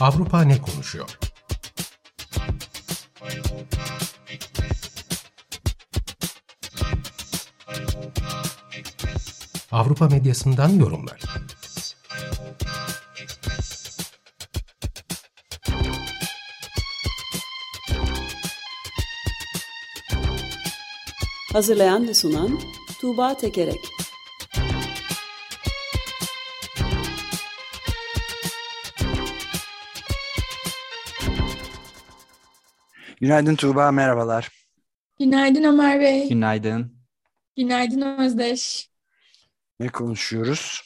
Avrupa ne konuşuyor? Avrupa medyasından yorumlar. Hazırlayan ve sunan Tuğba Tekerek. Günaydın Tuğba, merhabalar. Günaydın Ömer Bey. Günaydın. Günaydın Özdeş. Ne konuşuyoruz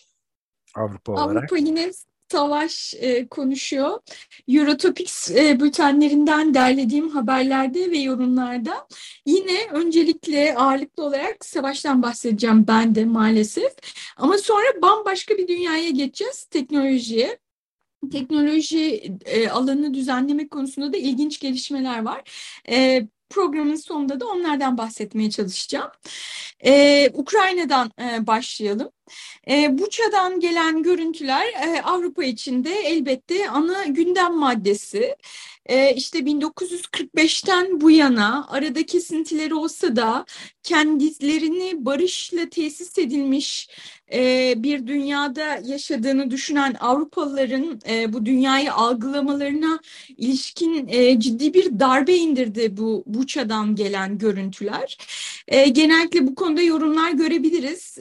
Avrupa olarak? Avrupa yine savaş konuşuyor. Eurotopics bültenlerinden derlediğim haberlerde ve yorumlarda yine öncelikle ağırlıklı olarak savaştan bahsedeceğim ben de maalesef. Ama sonra bambaşka bir dünyaya geçeceğiz, teknolojiye. Teknoloji alanını düzenlemek konusunda da ilginç gelişmeler var. Programın sonunda da onlardan bahsetmeye çalışacağım. Ukrayna'dan başlayalım. Buça'dan gelen görüntüler Avrupa için de elbette ana gündem maddesi. İşte 1945'ten bu yana arada kesintileri olsa da kendilerini barışla tesis edilmiş bir dünyada yaşadığını düşünen Avrupalıların bu dünyayı algılamalarına ilişkin ciddi bir darbe indirdi bu Buça'dan gelen görüntüler. Genellikle bu konuda yorumlar görebiliriz.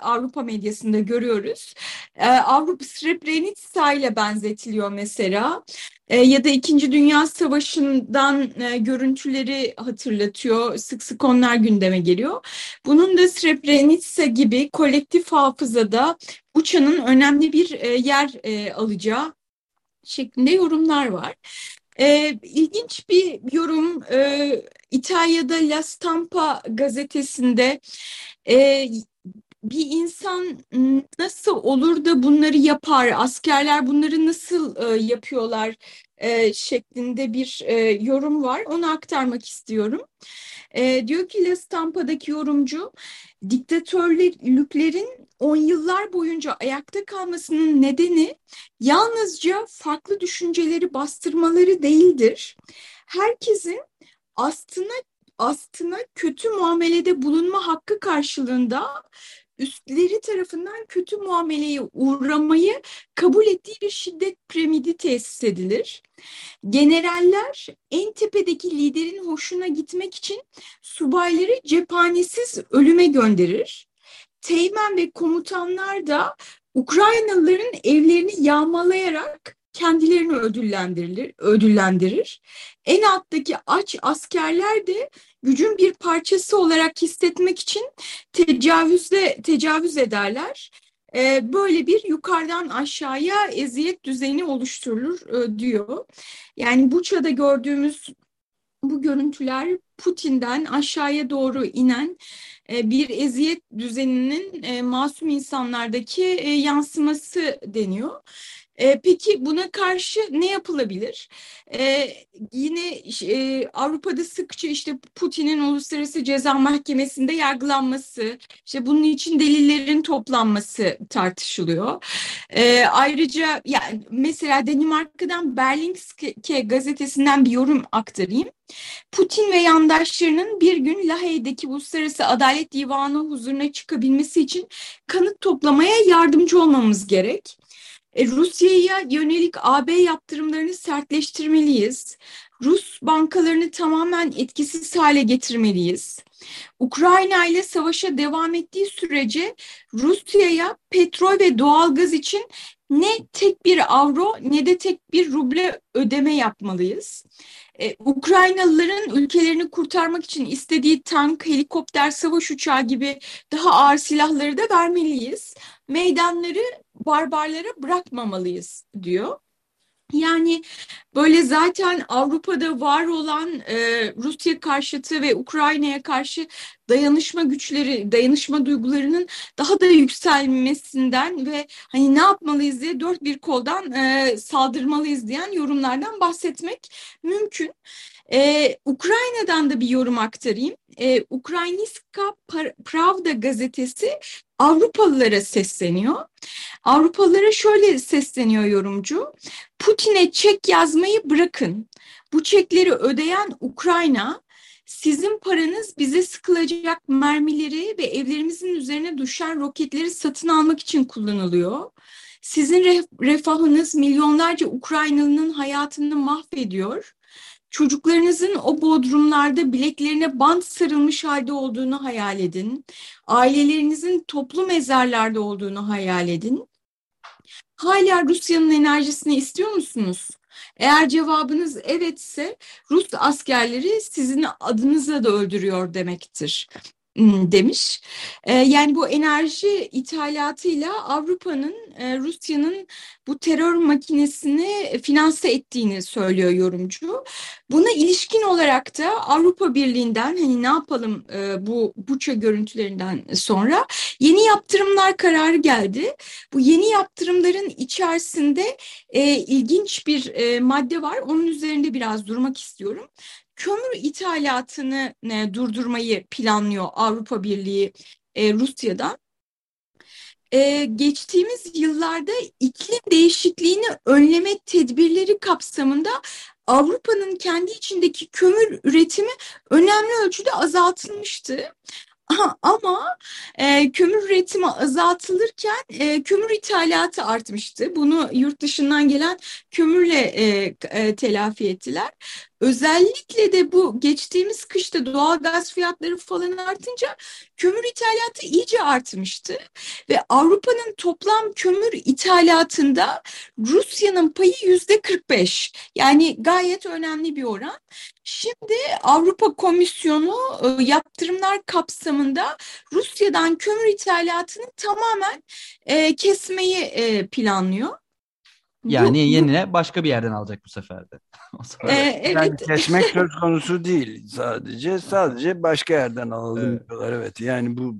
Avrupa medyasında görüyoruz. Avrupa Srebrenitsa ile benzetiliyor mesela. Ya da 2. Dünya Savaşı'ndan görüntüleri hatırlatıyor. Sık sık onlar gündeme geliyor. Bunun da Srebrenitsa gibi kolektif hafızada Buça'nın önemli bir yer alacağı şeklinde yorumlar var. İlginç bir yorum İtalya'da La Stampa gazetesinde bir insan nasıl olur da bunları yapar, askerler bunları nasıl yapıyorlar şeklinde bir yorum var. Onu aktarmak istiyorum. Diyor ki La Stampa'daki yorumcu, diktatörlüklerin 10 yıllar boyunca ayakta kalmasının nedeni yalnızca farklı düşünceleri bastırmaları değildir. Herkesin aslına kötü muamelede bulunma hakkı karşılığında üstleri tarafından kötü muameleye uğramayı kabul ettiği bir şiddet piramidi tesis edilir. Generaller en tepedeki liderin hoşuna gitmek için subayları cephanesiz ölüme gönderir. Teğmen ve komutanlar da Ukraynalıların evlerini yağmalayarak kendilerini ödüllendirir. En alttaki aç askerler de gücün bir parçası olarak hissetmek için tecavüz ederler. Böyle bir yukarıdan aşağıya eziyet düzeni oluşturulur diyor. Yani Buça'da gördüğümüz bu görüntüler Putin'den aşağıya doğru inen bir eziyet düzeninin masum insanlardaki yansıması deniyor. Peki buna karşı ne yapılabilir? Yine Avrupa'da sıkça işte Putin'in Uluslararası Ceza Mahkemesi'nde yargılanması, işte bunun için delillerin toplanması tartışılıyor. Ayrıca yani mesela Danimarka'dan Berlingske gazetesinden bir yorum aktarayım. Putin ve yandaşlarının bir gün Lahey'deki Uluslararası Adalet Divanı huzuruna çıkabilmesi için kanıt toplamaya yardımcı olmamız gerek. Rusya'ya yönelik AB yaptırımlarını sertleştirmeliyiz. Rus bankalarını tamamen etkisiz hale getirmeliyiz. Ukrayna ile savaşa devam ettiği sürece Rusya'ya petrol ve doğalgaz için ne tek bir avro ne de tek bir ruble ödeme yapmalıyız. Ukraynalıların ülkelerini kurtarmak için istediği tank, helikopter, savaş uçağı gibi daha ağır silahları da vermeliyiz. Meydanları barbarlara bırakmamalıyız diyor. Yani böyle zaten Avrupa'da var olan Rusya karşıtı ve Ukrayna'ya karşı dayanışma güçleri, dayanışma duygularının daha da yükselmesinden ve hani ne yapmalıyız diye dört bir koldan saldırmalıyız diyen yorumlardan bahsetmek mümkün. Ukrayna'dan da bir yorum aktarayım. Ukrayinska Pravda gazetesi Avrupalılara sesleniyor. Avrupalılara şöyle sesleniyor yorumcu. Putin'e çek yazmayı bırakın. Bu çekleri ödeyen Ukrayna, sizin paranız bize sıkılacak mermileri ve evlerimizin üzerine düşen roketleri satın almak için kullanılıyor. Sizin refahınız milyonlarca Ukraynalının hayatını mahvediyor. Çocuklarınızın o bodrumlarda bileklerine bant sarılmış halde olduğunu hayal edin. Ailelerinizin toplu mezarlarda olduğunu hayal edin. Hala Rusya'nın enerjisini istiyor musunuz? Eğer cevabınız evetse Rus askerleri sizin adınıza da öldürüyor demektir demiş. Yani bu enerji ithalatıyla Avrupa'nın Rusya'nın bu terör makinesini finanse ettiğini söylüyor yorumcu. Buna ilişkin olarak da Avrupa Birliği'nden hani ne yapalım bu Buça görüntülerinden sonra yeni yaptırımlar kararı geldi. Bu yeni yaptırımların içerisinde ilginç bir madde var. Onun üzerinde biraz durmak istiyorum. Kömür ithalatını durdurmayı planlıyor Avrupa Birliği Rusya'dan. Geçtiğimiz yıllarda iklim değişikliğini önleme tedbirleri kapsamında Avrupa'nın kendi içindeki kömür üretimi önemli ölçüde azaltılmıştı. Ama kömür üretimi azaltılırken kömür ithalatı artmıştı. Bunu yurt dışından gelen kömürle telafi ettiler. Özellikle de bu geçtiğimiz kışta doğalgaz fiyatları falan artınca kömür ithalatı iyice artmıştı. Ve Avrupa'nın toplam kömür ithalatında Rusya'nın payı %45. Yani gayet önemli bir oran. Şimdi Avrupa Komisyonu yaptırımlar kapsamında Rusya'dan kömür ithalatını tamamen kesmeyi planlıyor. Yani yenine başka bir yerden alacak bu sefer de. Evet. Yani kesmek söz konusu değil sadece. Sadece başka yerden alalım diyorlar. Evet. Yani bu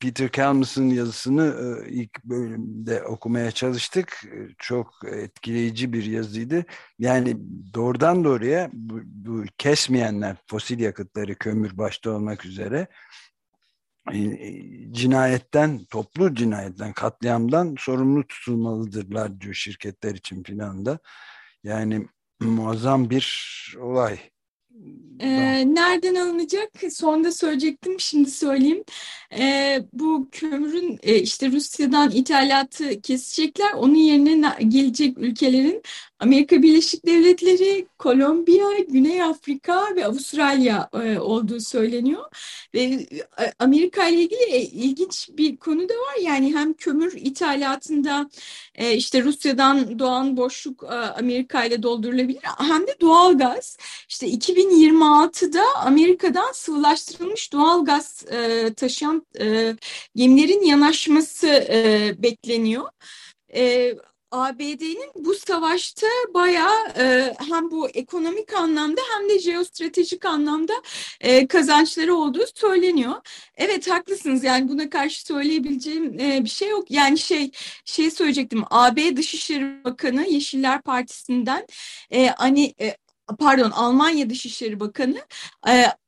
Peter Kalmus'un yazısını ilk bölümde okumaya çalıştık. Çok etkileyici bir yazıydı. Yani doğrudan doğruya bu kesmeyenler, fosil yakıtları, kömür başta olmak üzere toplu cinayetten, katliamdan sorumlu tutulmalıdırlar diyor şirketler için filan da. Yani muazzam bir olay. Nereden alınacak? Sonda söyleyecektim, şimdi söyleyeyim. Bu kömürün işte Rusya'dan ithalatı kesecekler. Onun yerine gelecek ülkelerin Amerika Birleşik Devletleri, Kolombiya, Güney Afrika ve Avustralya olduğu söyleniyor. Ve Amerika ile ilgili ilginç bir konu da var. Yani hem kömür ithalatında işte Rusya'dan doğan boşluk Amerika ile doldurulabilir, hem de doğalgaz. İşte 2026'da Amerika'dan sıvılaştırılmış doğalgaz taşıyan gemilerin yanaşması bekleniyor. ABD'nin bu savaşta bayağı hem bu ekonomik anlamda hem de jeostratejik anlamda kazançları olduğu söyleniyor. Evet, haklısınız, yani buna karşı söyleyebileceğim bir şey yok. Yani şey söyleyecektim, AB Dışişleri Bakanı Yeşiller Partisi'nden Almanya Dışişleri Bakanı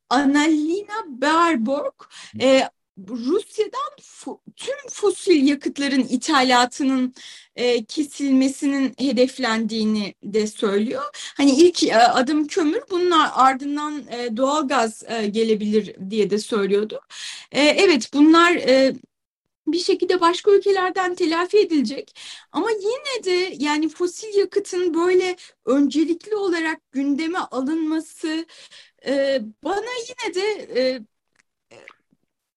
Annalina Baerbock Rusya'dan tüm fosil yakıtların ithalatının kesilmesinin hedeflendiğini de söylüyor. Hani ilk adım kömür, bunun ardından doğalgaz gelebilir diye de söylüyordu. Evet, bunlar bir şekilde başka ülkelerden telafi edilecek. Ama yine de yani fosil yakıtın böyle öncelikli olarak gündeme alınması bana yine de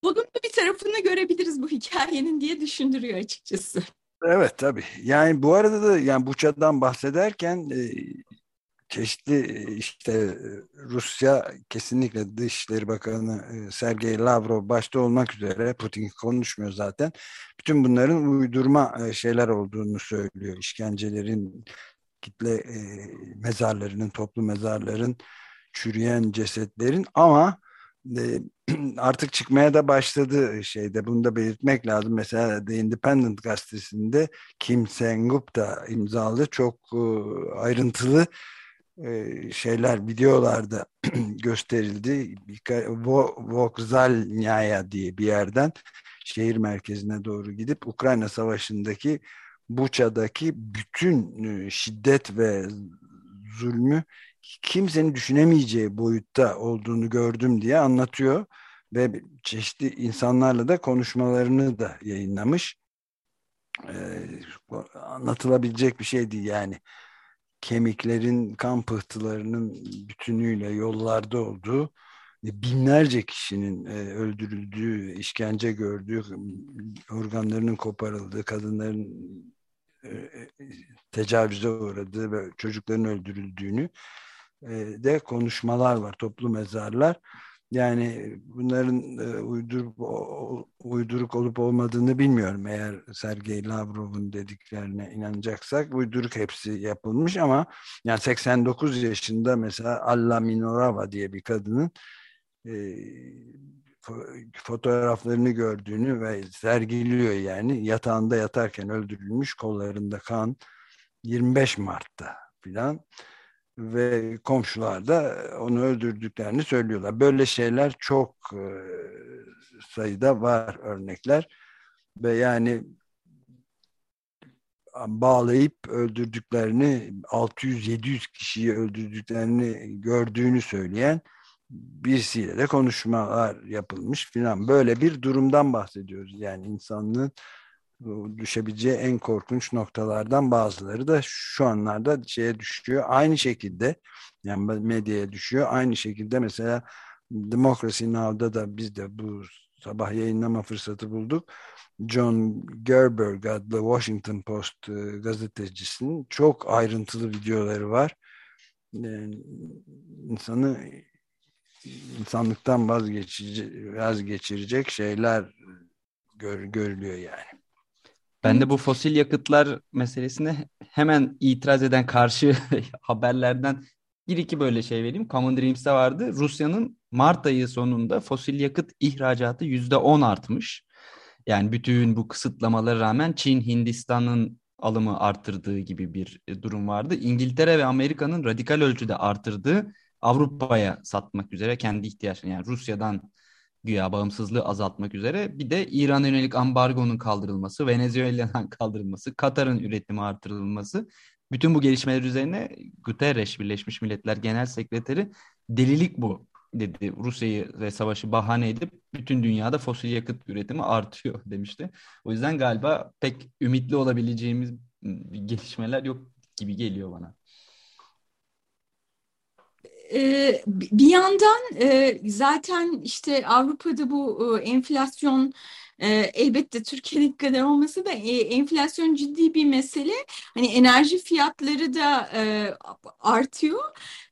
bugün bir tarafını görebiliriz bu hikayenin diye düşündürüyor açıkçası. Evet, tabii. Yani bu arada da yani Buça'dan bahsederken çeşitli işte Rusya kesinlikle Dışişleri Bakanı Sergey Lavrov başta olmak üzere, Putin konuşmuyor zaten. Bütün bunların uydurma şeyler olduğunu söylüyor. İşkencelerin kitle mezarlarının, toplu mezarların, çürüyen cesetlerin ama artık çıkmaya da başladı şeyde. Bunu da belirtmek lazım. Mesela The Independent gazetesinde Kim Sengup da imzalı çok ayrıntılı şeyler, videolarda gösterildi. Vokzalnyaya diye bir yerden şehir merkezine doğru gidip Ukrayna Savaşı'ndaki Buça'daki bütün şiddet ve zulmü kimsenin düşünemeyeceği boyutta olduğunu gördüm diye anlatıyor ve çeşitli insanlarla da konuşmalarını da yayınlamış. Anlatılabilecek bir şeydi yani. Kemiklerin, kan pıhtılarının bütünüyle yollarda olduğu, binlerce kişinin öldürüldüğü, işkence gördüğü, organlarının koparıldığı, kadınların tecavüze uğradığı ve çocukların öldürüldüğünü de konuşmalar var, toplu mezarlar. Yani bunların uyduruk olup olmadığını bilmiyorum. Eğer Sergey Lavrov'un dediklerine inanacaksak uyduruk hepsi yapılmış ama yani 89 yaşında mesela Alla Minorava diye bir kadının fotoğraflarını gördüğünü ve sergiliyor yani. Yatağında yatarken öldürülmüş, kollarında kan, 25 Mart'ta filan. Ve komşular da onu öldürdüklerini söylüyorlar. Böyle şeyler çok sayıda var, örnekler. Ve yani bağlayıp öldürdüklerini, 600-700 kişiyi öldürdüklerini gördüğünü söyleyen birisiyle de konuşmalar yapılmış filan. Böyle bir durumdan bahsediyoruz. Yani insanlığın düşebileceği en korkunç noktalardan bazıları da şu anlarda şeye düşüyor. Aynı şekilde yani medyaya düşüyor. Aynı şekilde mesela Democracy Now'da da biz de bu sabah yayınlama fırsatı bulduk. John Gerber adlı Washington Post gazetecisinin çok ayrıntılı videoları var. Yani insanlıktan vazgeçirecek şeyler görülüyor yani. Ben de bu fosil yakıtlar meselesine hemen itiraz eden karşı haberlerden bir iki böyle şey vereyim. Common Dreams'te vardı. Rusya'nın Mart ayı sonunda fosil yakıt ihracatı %10 artmış. Yani bütün bu kısıtlamalara rağmen Çin, Hindistan'ın alımı arttırdığı gibi bir durum vardı. İngiltere ve Amerika'nın radikal ölçüde arttırdığı, Avrupa'ya satmak üzere kendi ihtiyaçlarını, yani Rusya'dan güya bağımsızlığı azaltmak üzere, bir de İran'a yönelik ambargonun kaldırılması, Venezuela'dan kaldırılması, Katar'ın üretimi artırılması. Bütün bu gelişmeler üzerine Guterres, Birleşmiş Milletler Genel Sekreteri, delilik bu dedi. Rusya'yı ve savaşı bahane edip bütün dünyada fosil yakıt üretimi artıyor demişti. O yüzden galiba pek ümitli olabileceğimiz gelişmeler yok gibi geliyor bana. Bir yandan zaten işte Avrupa'da bu enflasyon, elbette Türkiye'nin kadar olması da enflasyon ciddi bir mesele. Hani enerji fiyatları da artıyor.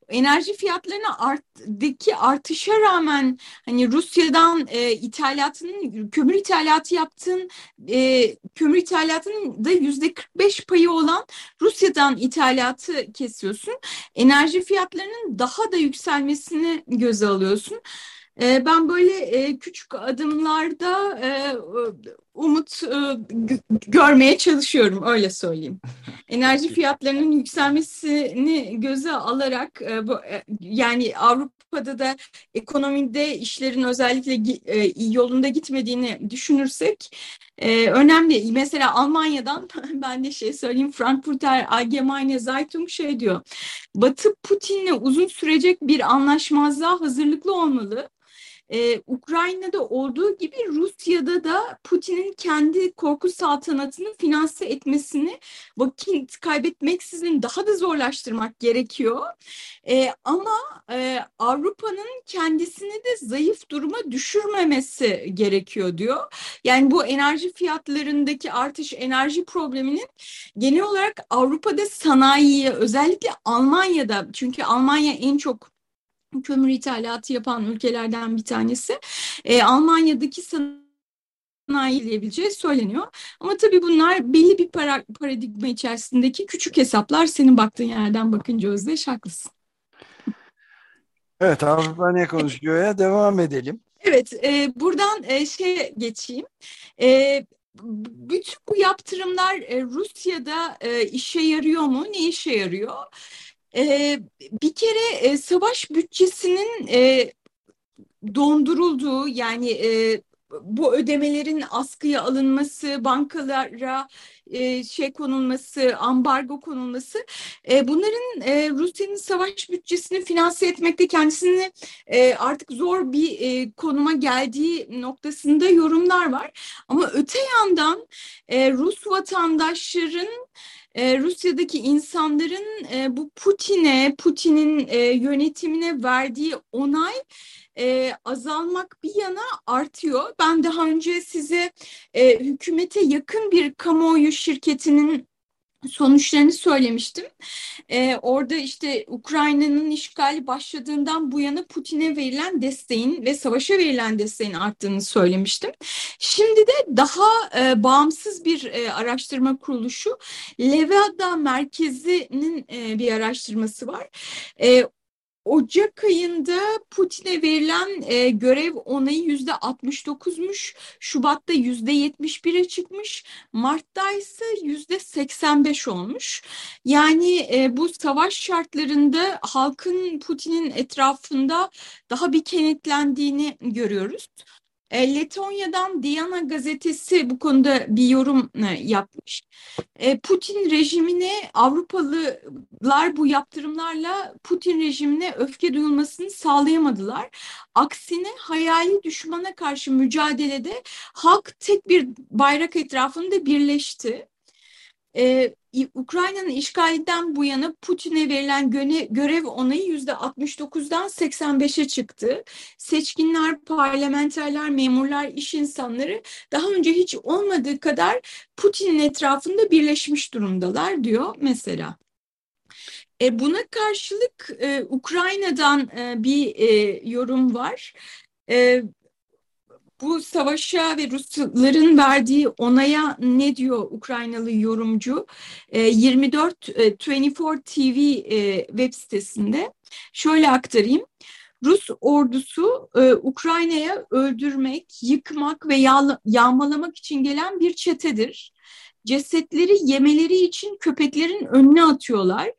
Enerji fiyatlarına artışa rağmen hani Rusya'dan kömür ithalatının da %45 payı olan Rusya'dan ithalatı kesiyorsun. Enerji fiyatlarının daha da yükselmesini göze alıyorsun. Ben böyle küçük adımlarda umut görmeye çalışıyorum, öyle söyleyeyim. Enerji fiyatlarının yükselmesini göze alarak yani Avrupa'da da ekonomide işlerin özellikle yolunda gitmediğini düşünürsek önemli. Mesela Almanya'dan ben de şey söyleyeyim, Frankfurter Allgemeine Zeitung şey diyor: Batı Putin'le uzun sürecek bir anlaşmazlığa hazırlıklı olmalı. Ukrayna'da olduğu gibi Rusya'da da Putin'in kendi korku saltanatını finanse etmesini vakit kaybetmeksizin daha da zorlaştırmak gerekiyor. Ama Avrupa'nın kendisini de zayıf duruma düşürmemesi gerekiyor diyor. Yani bu enerji fiyatlarındaki artış, enerji probleminin genel olarak Avrupa'da sanayiye, özellikle Almanya'da, çünkü Almanya en çok kömür ithalatı yapan ülkelerden bir tanesi. Almanya'daki sanayinin naileyebileceği söyleniyor. Ama tabii bunlar belli bir paradigma içerisindeki küçük hesaplar. Senin baktığın yerden bakınca Özdeş, haklısın. Evet, Avrupa ne konuşuyor ya? Devam edelim. Evet, buradan geçeyim. Bütün bu yaptırımlar Rusya'da işe yarıyor mu? Ne işe yarıyor? Bir kere savaş bütçesinin dondurulduğu, yani bu ödemelerin askıya alınması, bankalara konulması, ambargo konulması, bunların Rusya'nın savaş bütçesini finanse etmekte kendisini artık zor bir konuma geldiği noktasında yorumlar var. Ama öte yandan Rus vatandaşların, Rusya'daki insanların bu Putin'in yönetimine verdiği onay azalmak bir yana artıyor. Ben daha önce size hükümete yakın bir kamuoyu şirketinin sonuçlarını söylemiştim. Orada işte Ukrayna'nın işgali başladığından bu yana Putin'e verilen desteğin ve savaşa verilen desteğin arttığını söylemiştim. Şimdi de daha bağımsız bir araştırma kuruluşu Levada Merkezi'nin bir araştırması var. Ocak ayında Putin'e verilen görev onayı %69'muş, Şubat'ta %71'e çıkmış, Mart'ta ise %85 olmuş. Yani bu savaş şartlarında halkın Putin'in etrafında daha bir kenetlendiğini görüyoruz. Letonya'dan Diana gazetesi bu konuda bir yorum yapmış. Putin rejimine, Avrupalılar bu yaptırımlarla Putin rejimine öfke duyulmasını sağlayamadılar. Aksine hayali düşmana karşı mücadelede halk tek bir bayrak etrafında birleşti. Ukrayna'nın işgalinden bu yana Putin'e verilen görev onayı %69'dan 85'e çıktı. Seçkinler, parlamenterler, memurlar, iş insanları daha önce hiç olmadığı kadar Putin'in etrafında birleşmiş durumdalar diyor mesela. Buna karşılık Ukrayna'dan bir yorum var. Bu savaşa ve Rusların verdiği onaya ne diyor Ukraynalı yorumcu? 24 TV web sitesinde şöyle aktarayım. Rus ordusu Ukrayna'ya öldürmek, yıkmak ve yağmalamak için gelen bir çetedir. Cesetleri yemeleri için köpeklerin önüne atıyorlar.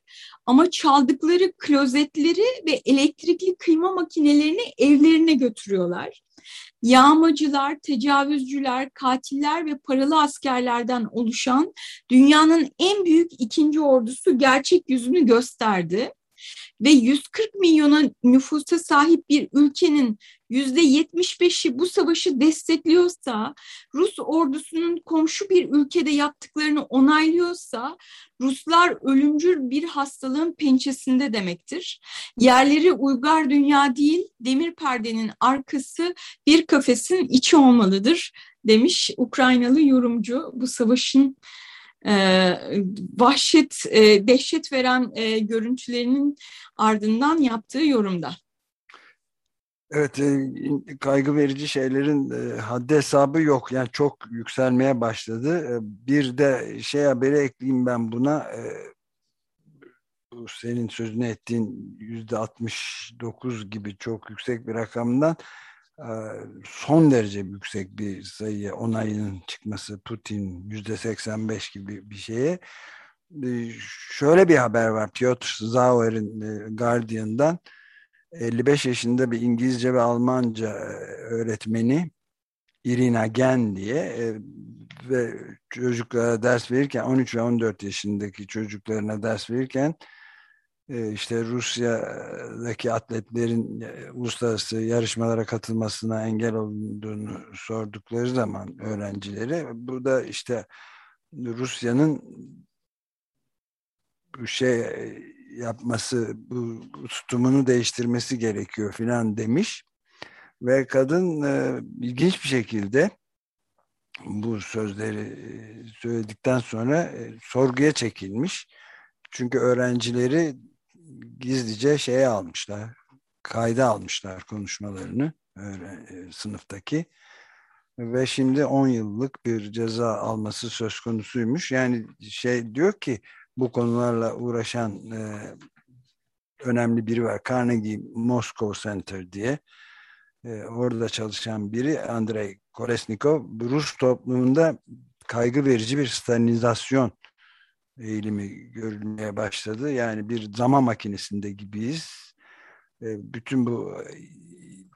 Ama çaldıkları klozetleri ve elektrikli kıyma makinelerini evlerine götürüyorlar. Yağmacılar, tecavüzcüler, katiller ve paralı askerlerden oluşan dünyanın en büyük ikinci ordusu gerçek yüzünü gösterdi. Ve 140 milyona nüfusa sahip bir ülkenin %75'i bu savaşı destekliyorsa, Rus ordusunun komşu bir ülkede yaptıklarını onaylıyorsa, Ruslar ölümcül bir hastalığın pençesinde demektir. Yerleri uygar dünya değil, demir perdenin arkası bir kafesin içi olmalıdır demiş Ukraynalı yorumcu. Bu savaşın dehşet veren görüntülerinin ardından yaptığı yorumda. Evet, kaygı verici şeylerin haddi hesabı yok. Yani çok yükselmeye başladı. Bir de haberi ekleyeyim ben buna. Senin sözünü ettiğin %69 gibi çok yüksek bir rakamdan son derece yüksek bir sayı, onayının çıkması Putin %85 gibi bir şeye. Şöyle bir haber var Piotr Zauer'in Guardian'dan. 55 yaşında bir İngilizce ve Almanca öğretmeni Irina Gen diye, ve çocuklara ders verirken, 13 ve 14 yaşındaki çocuklarına ders verirken, işte Rusya'daki atletlerin uluslararası yarışmalara katılmasına engel olduğunu sordukları zaman öğrencilere, bu da işte Rusya'nın yapması, bu tutumunu değiştirmesi gerekiyor filan demiş. Ve kadın ilginç bir şekilde bu sözleri söyledikten sonra sorguya çekilmiş. Çünkü öğrencileri gizlice almışlar, kayda almışlar konuşmalarını sınıftaki. ve şimdi 10 yıllık bir ceza alması söz konusuymuş. Yani şey diyor ki bu konularla uğraşan önemli biri var. Carnegie Moscow Center diye. Orada çalışan biri Andrei Kolesnikov, Rus toplumunda kaygı verici bir stalinizasyon eğilimi görülmeye başladı. Yani bir zaman makinesinde gibiyiz. Bütün bu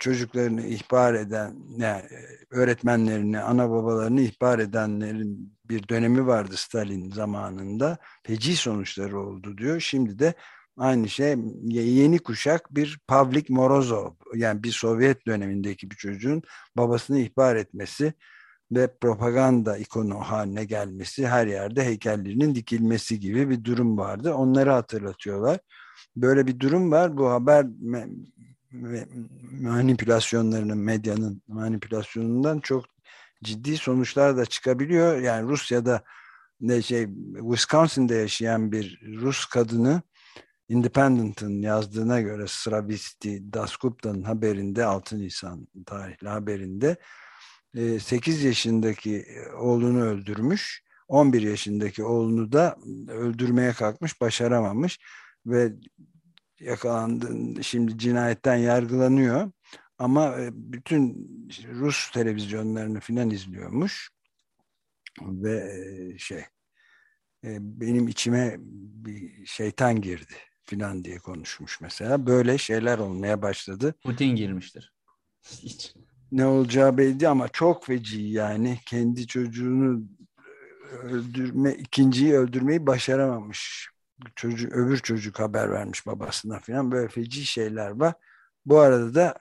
çocuklarını ihbar eden, yani öğretmenlerini, ana babalarını ihbar edenlerin bir dönemi vardı Stalin zamanında. Feci sonuçları oldu diyor. Şimdi de aynı şey yeni kuşak bir Pavlik Morozov, yani bir Sovyet dönemindeki bir çocuğun babasını ihbar etmesi ve propaganda ikonu haline gelmesi, her yerde heykellerinin dikilmesi gibi bir durum vardı. Onları hatırlatıyorlar. Böyle bir durum var. Bu haber manipülasyonlarının, medyanın manipülasyonundan çok ciddi sonuçlar da çıkabiliyor. Yani Rusya'da Wisconsin'da yaşayan bir Rus kadını Independent'ın yazdığına göre, Sravasti Dasgupta'nın haberinde, 6 Nisan tarihli haberinde 8 yaşındaki oğlunu öldürmüş, 11 yaşındaki oğlunu da öldürmeye kalkmış, başaramamış ve yakalandı. Şimdi cinayetten yargılanıyor ama bütün Rus televizyonlarını filan izliyormuş ve benim içime bir şeytan girdi filan diye konuşmuş mesela. Böyle şeyler olmaya başladı. Putin girmiştir. Hiç. Ne olacağı belli ama çok feci yani. Kendi çocuğunu ikinciyi öldürmeyi başaramamış. Öbür çocuk haber vermiş babasına filan. Böyle feci şeyler var. Bu arada da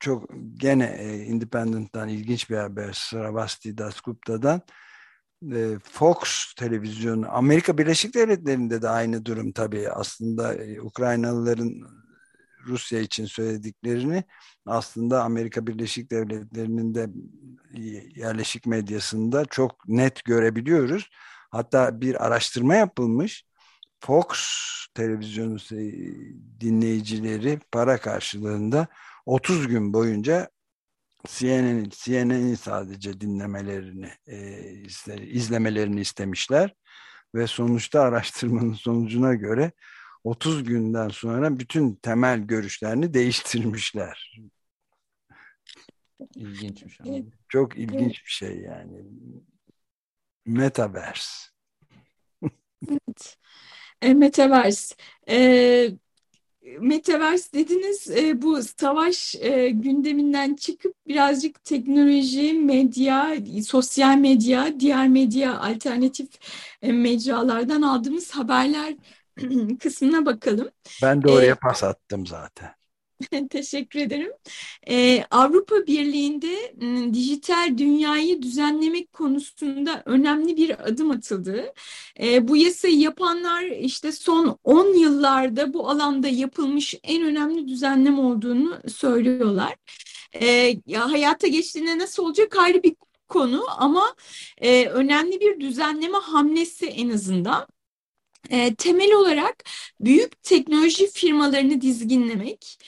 çok gene Independent'tan ilginç bir haber, Sravasti Dasgupta'dan. Fox televizyonu, Amerika Birleşik Devletleri'nde de aynı durum tabii. Aslında Ukraynalıların Rusya için söylediklerini aslında Amerika Birleşik Devletleri'nin de yerleşik medyasında çok net görebiliyoruz. Hatta bir araştırma yapılmış. Fox televizyonu dinleyicileri para karşılığında 30 gün boyunca CNN'i sadece dinlemelerini, izlemelerini istemişler ve sonuçta araştırmanın sonucuna göre 30 günden sonra bütün temel görüşlerini değiştirmişler. İlginçmiş. Çok ilginç bir şey yani. Metaverse. Evet. Metaverse. Metaverse dediniz, bu savaş gündeminden çıkıp birazcık teknoloji, medya, sosyal medya, diğer medya, alternatif mecralardan aldığımız haberler kısmına bakalım. Ben de oraya pas attım zaten. Teşekkür ederim. Avrupa Birliği'nde dijital dünyayı düzenlemek konusunda önemli bir adım atıldı. Bu yasayı yapanlar işte son 10 yıllarda bu alanda yapılmış en önemli düzenleme olduğunu söylüyorlar. Ya hayata geçtiğinde nasıl olacak ayrı bir konu ama önemli bir düzenleme hamlesi en azından. Temel olarak büyük teknoloji firmalarını dizginlemek,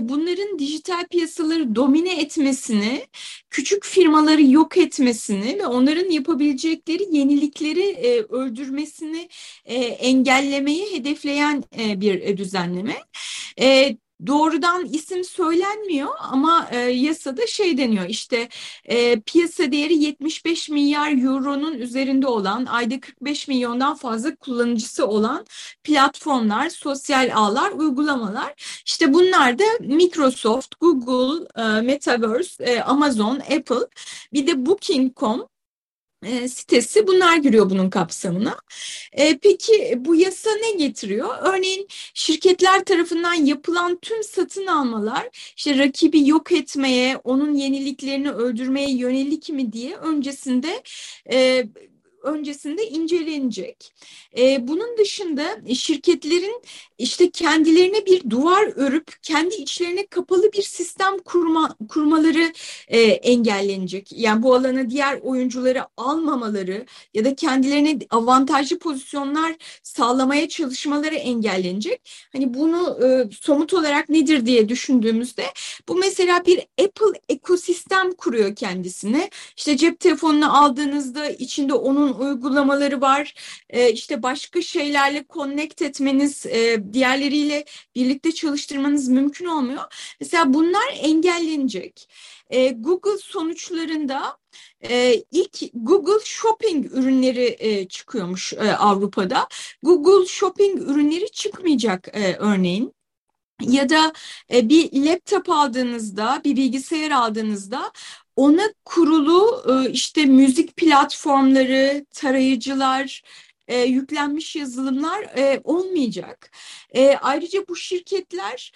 bunların dijital piyasaları domine etmesini, küçük firmaları yok etmesini ve onların yapabilecekleri yenilikleri öldürmesini engellemeyi hedefleyen bir düzenleme. Doğrudan isim söylenmiyor ama yasada deniyor işte piyasa değeri 75 milyar euronun üzerinde olan, ayda 45 milyondan fazla kullanıcısı olan platformlar, sosyal ağlar, uygulamalar. İşte bunlar da Microsoft, Google, Metaverse, Amazon, Apple, bir de Booking.com sitesi, bunlar giriyor bunun kapsamına. Peki bu yasa ne getiriyor? Örneğin şirketler tarafından yapılan tüm satın almalar işte rakibi yok etmeye, onun yeniliklerini öldürmeye yönelik mi diye öncesinde öncesinde incelenecek. Bunun dışında şirketlerin işte kendilerine bir duvar örüp kendi içlerine kapalı bir sistem kurmaları engellenecek. Yani bu alana diğer oyuncuları almamaları ya da kendilerine avantajlı pozisyonlar sağlamaya çalışmaları engellenecek. Hani bunu somut olarak nedir diye düşündüğümüzde bu mesela bir Apple ekosistem kuruyor kendisine. İşte cep telefonunu aldığınızda içinde onun uygulamaları var. İşte başka şeylerle connect etmeniz, diğerleriyle birlikte çalıştırmanız mümkün olmuyor. Mesela bunlar engellenecek. Google sonuçlarında ilk Google Shopping ürünleri çıkıyormuş Avrupa'da. Google Shopping ürünleri çıkmayacak örneğin. Ya da bir laptop aldığınızda, bir bilgisayar aldığınızda ona kurulu işte müzik platformları, tarayıcılar, yüklenmiş yazılımlar olmayacak. Ayrıca bu şirketler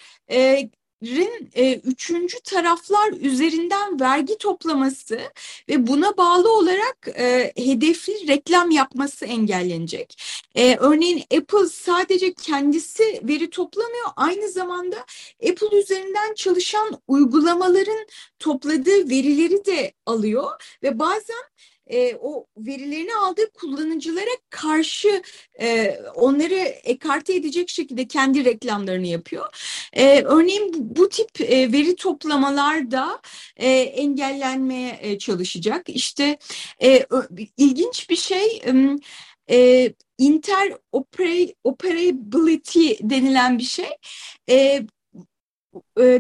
üçüncü taraflar üzerinden vergi toplaması ve buna bağlı olarak hedefli reklam yapması engellenecek. Örneğin Apple sadece kendisi veri toplamıyor. Aynı zamanda Apple üzerinden çalışan uygulamaların topladığı verileri de alıyor ve bazen o verilerini aldığı kullanıcılara karşı onları ekarte edecek şekilde kendi reklamlarını yapıyor. Örneğin bu tip veri toplamalarda engellenmeye çalışacak. İşte ilginç bir şey... interoperability denilen bir şey...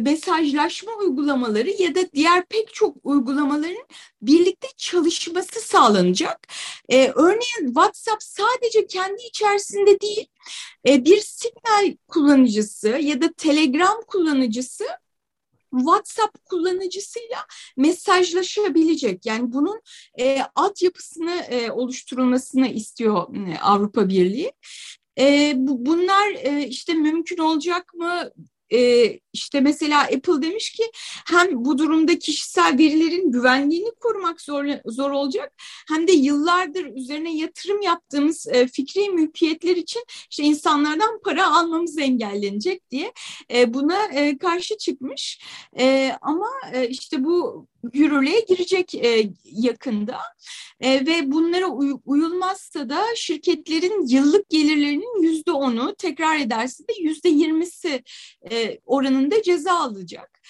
mesajlaşma uygulamaları ya da diğer pek çok uygulamaların birlikte çalışması sağlanacak. Örneğin WhatsApp sadece kendi içerisinde değil, bir Signal kullanıcısı ya da Telegram kullanıcısı WhatsApp kullanıcısıyla mesajlaşabilecek. Yani bunun altyapısını oluşturulmasını istiyor Avrupa Birliği. Bunlar işte mümkün olacak mı? İşte mesela Apple demiş ki hem bu durumda kişisel verilerin güvenliğini korumak zor olacak, hem de yıllardır üzerine yatırım yaptığımız fikri mülkiyetler için işte insanlardan para almamız engellenecek diye buna karşı çıkmış. Ama işte bu yürürlüğe girecek yakında ve bunlara uyulmazsa da şirketlerin yıllık gelirlerinin %10'u, tekrar ederse de %20'si oranında ceza alacak.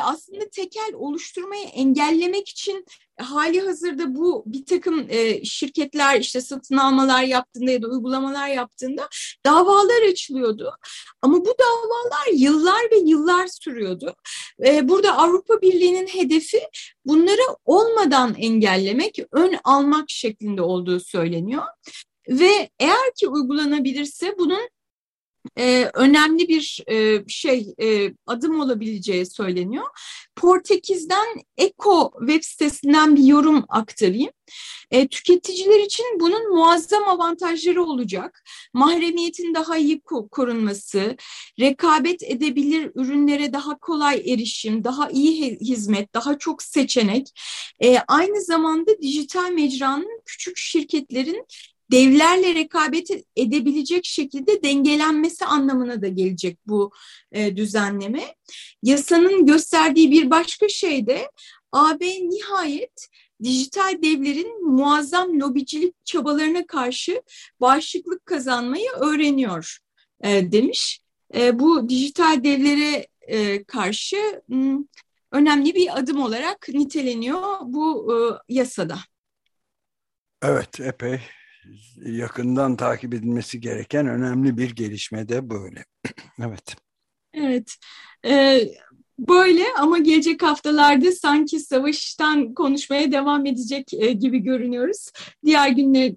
Aslında tekel oluşturmayı engellemek için hali hazırda bu bir takım şirketler işte satın almalar yaptığında ya da uygulamalar yaptığında davalar açılıyordu. Ama bu davalar yıllar ve yıllar sürüyordu. Burada Avrupa Birliği'nin hedefi bunları olmadan engellemek, ön almak şeklinde olduğu söyleniyor. Ve eğer ki uygulanabilirse bunun önemli bir adım olabileceği söyleniyor. Portekiz'den Eko web sitesinden bir yorum aktarayım. Tüketiciler için bunun muazzam avantajları olacak. Mahremiyetin daha iyi korunması, rekabet edebilir ürünlere daha kolay erişim, daha iyi hizmet, daha çok seçenek. Aynı zamanda dijital mecranın küçük şirketlerin devlerle rekabet edebilecek şekilde dengelenmesi anlamına da gelecek bu düzenleme. Yasanın gösterdiği bir başka şey de AB nihayet dijital devlerin muazzam lobicilik çabalarına karşı bağışıklık kazanmayı öğreniyor demiş. Bu dijital devlere karşı önemli bir adım olarak niteleniyor bu yasada. Evet, epey yakından takip edilmesi gereken önemli bir gelişme de böyle. Evet. Evet. Böyle ama gelecek haftalarda sanki savaştan konuşmaya devam edecek gibi görünüyoruz. Diğer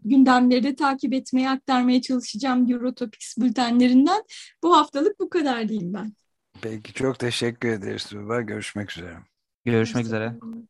gündemleri de takip etmeye, aktarmaya çalışacağım Eurotopics bültenlerinden. Bu haftalık bu kadar diyeyim ben. Peki, çok teşekkür ederiz Tuğba. Görüşmek üzere. Görüşmek üzere.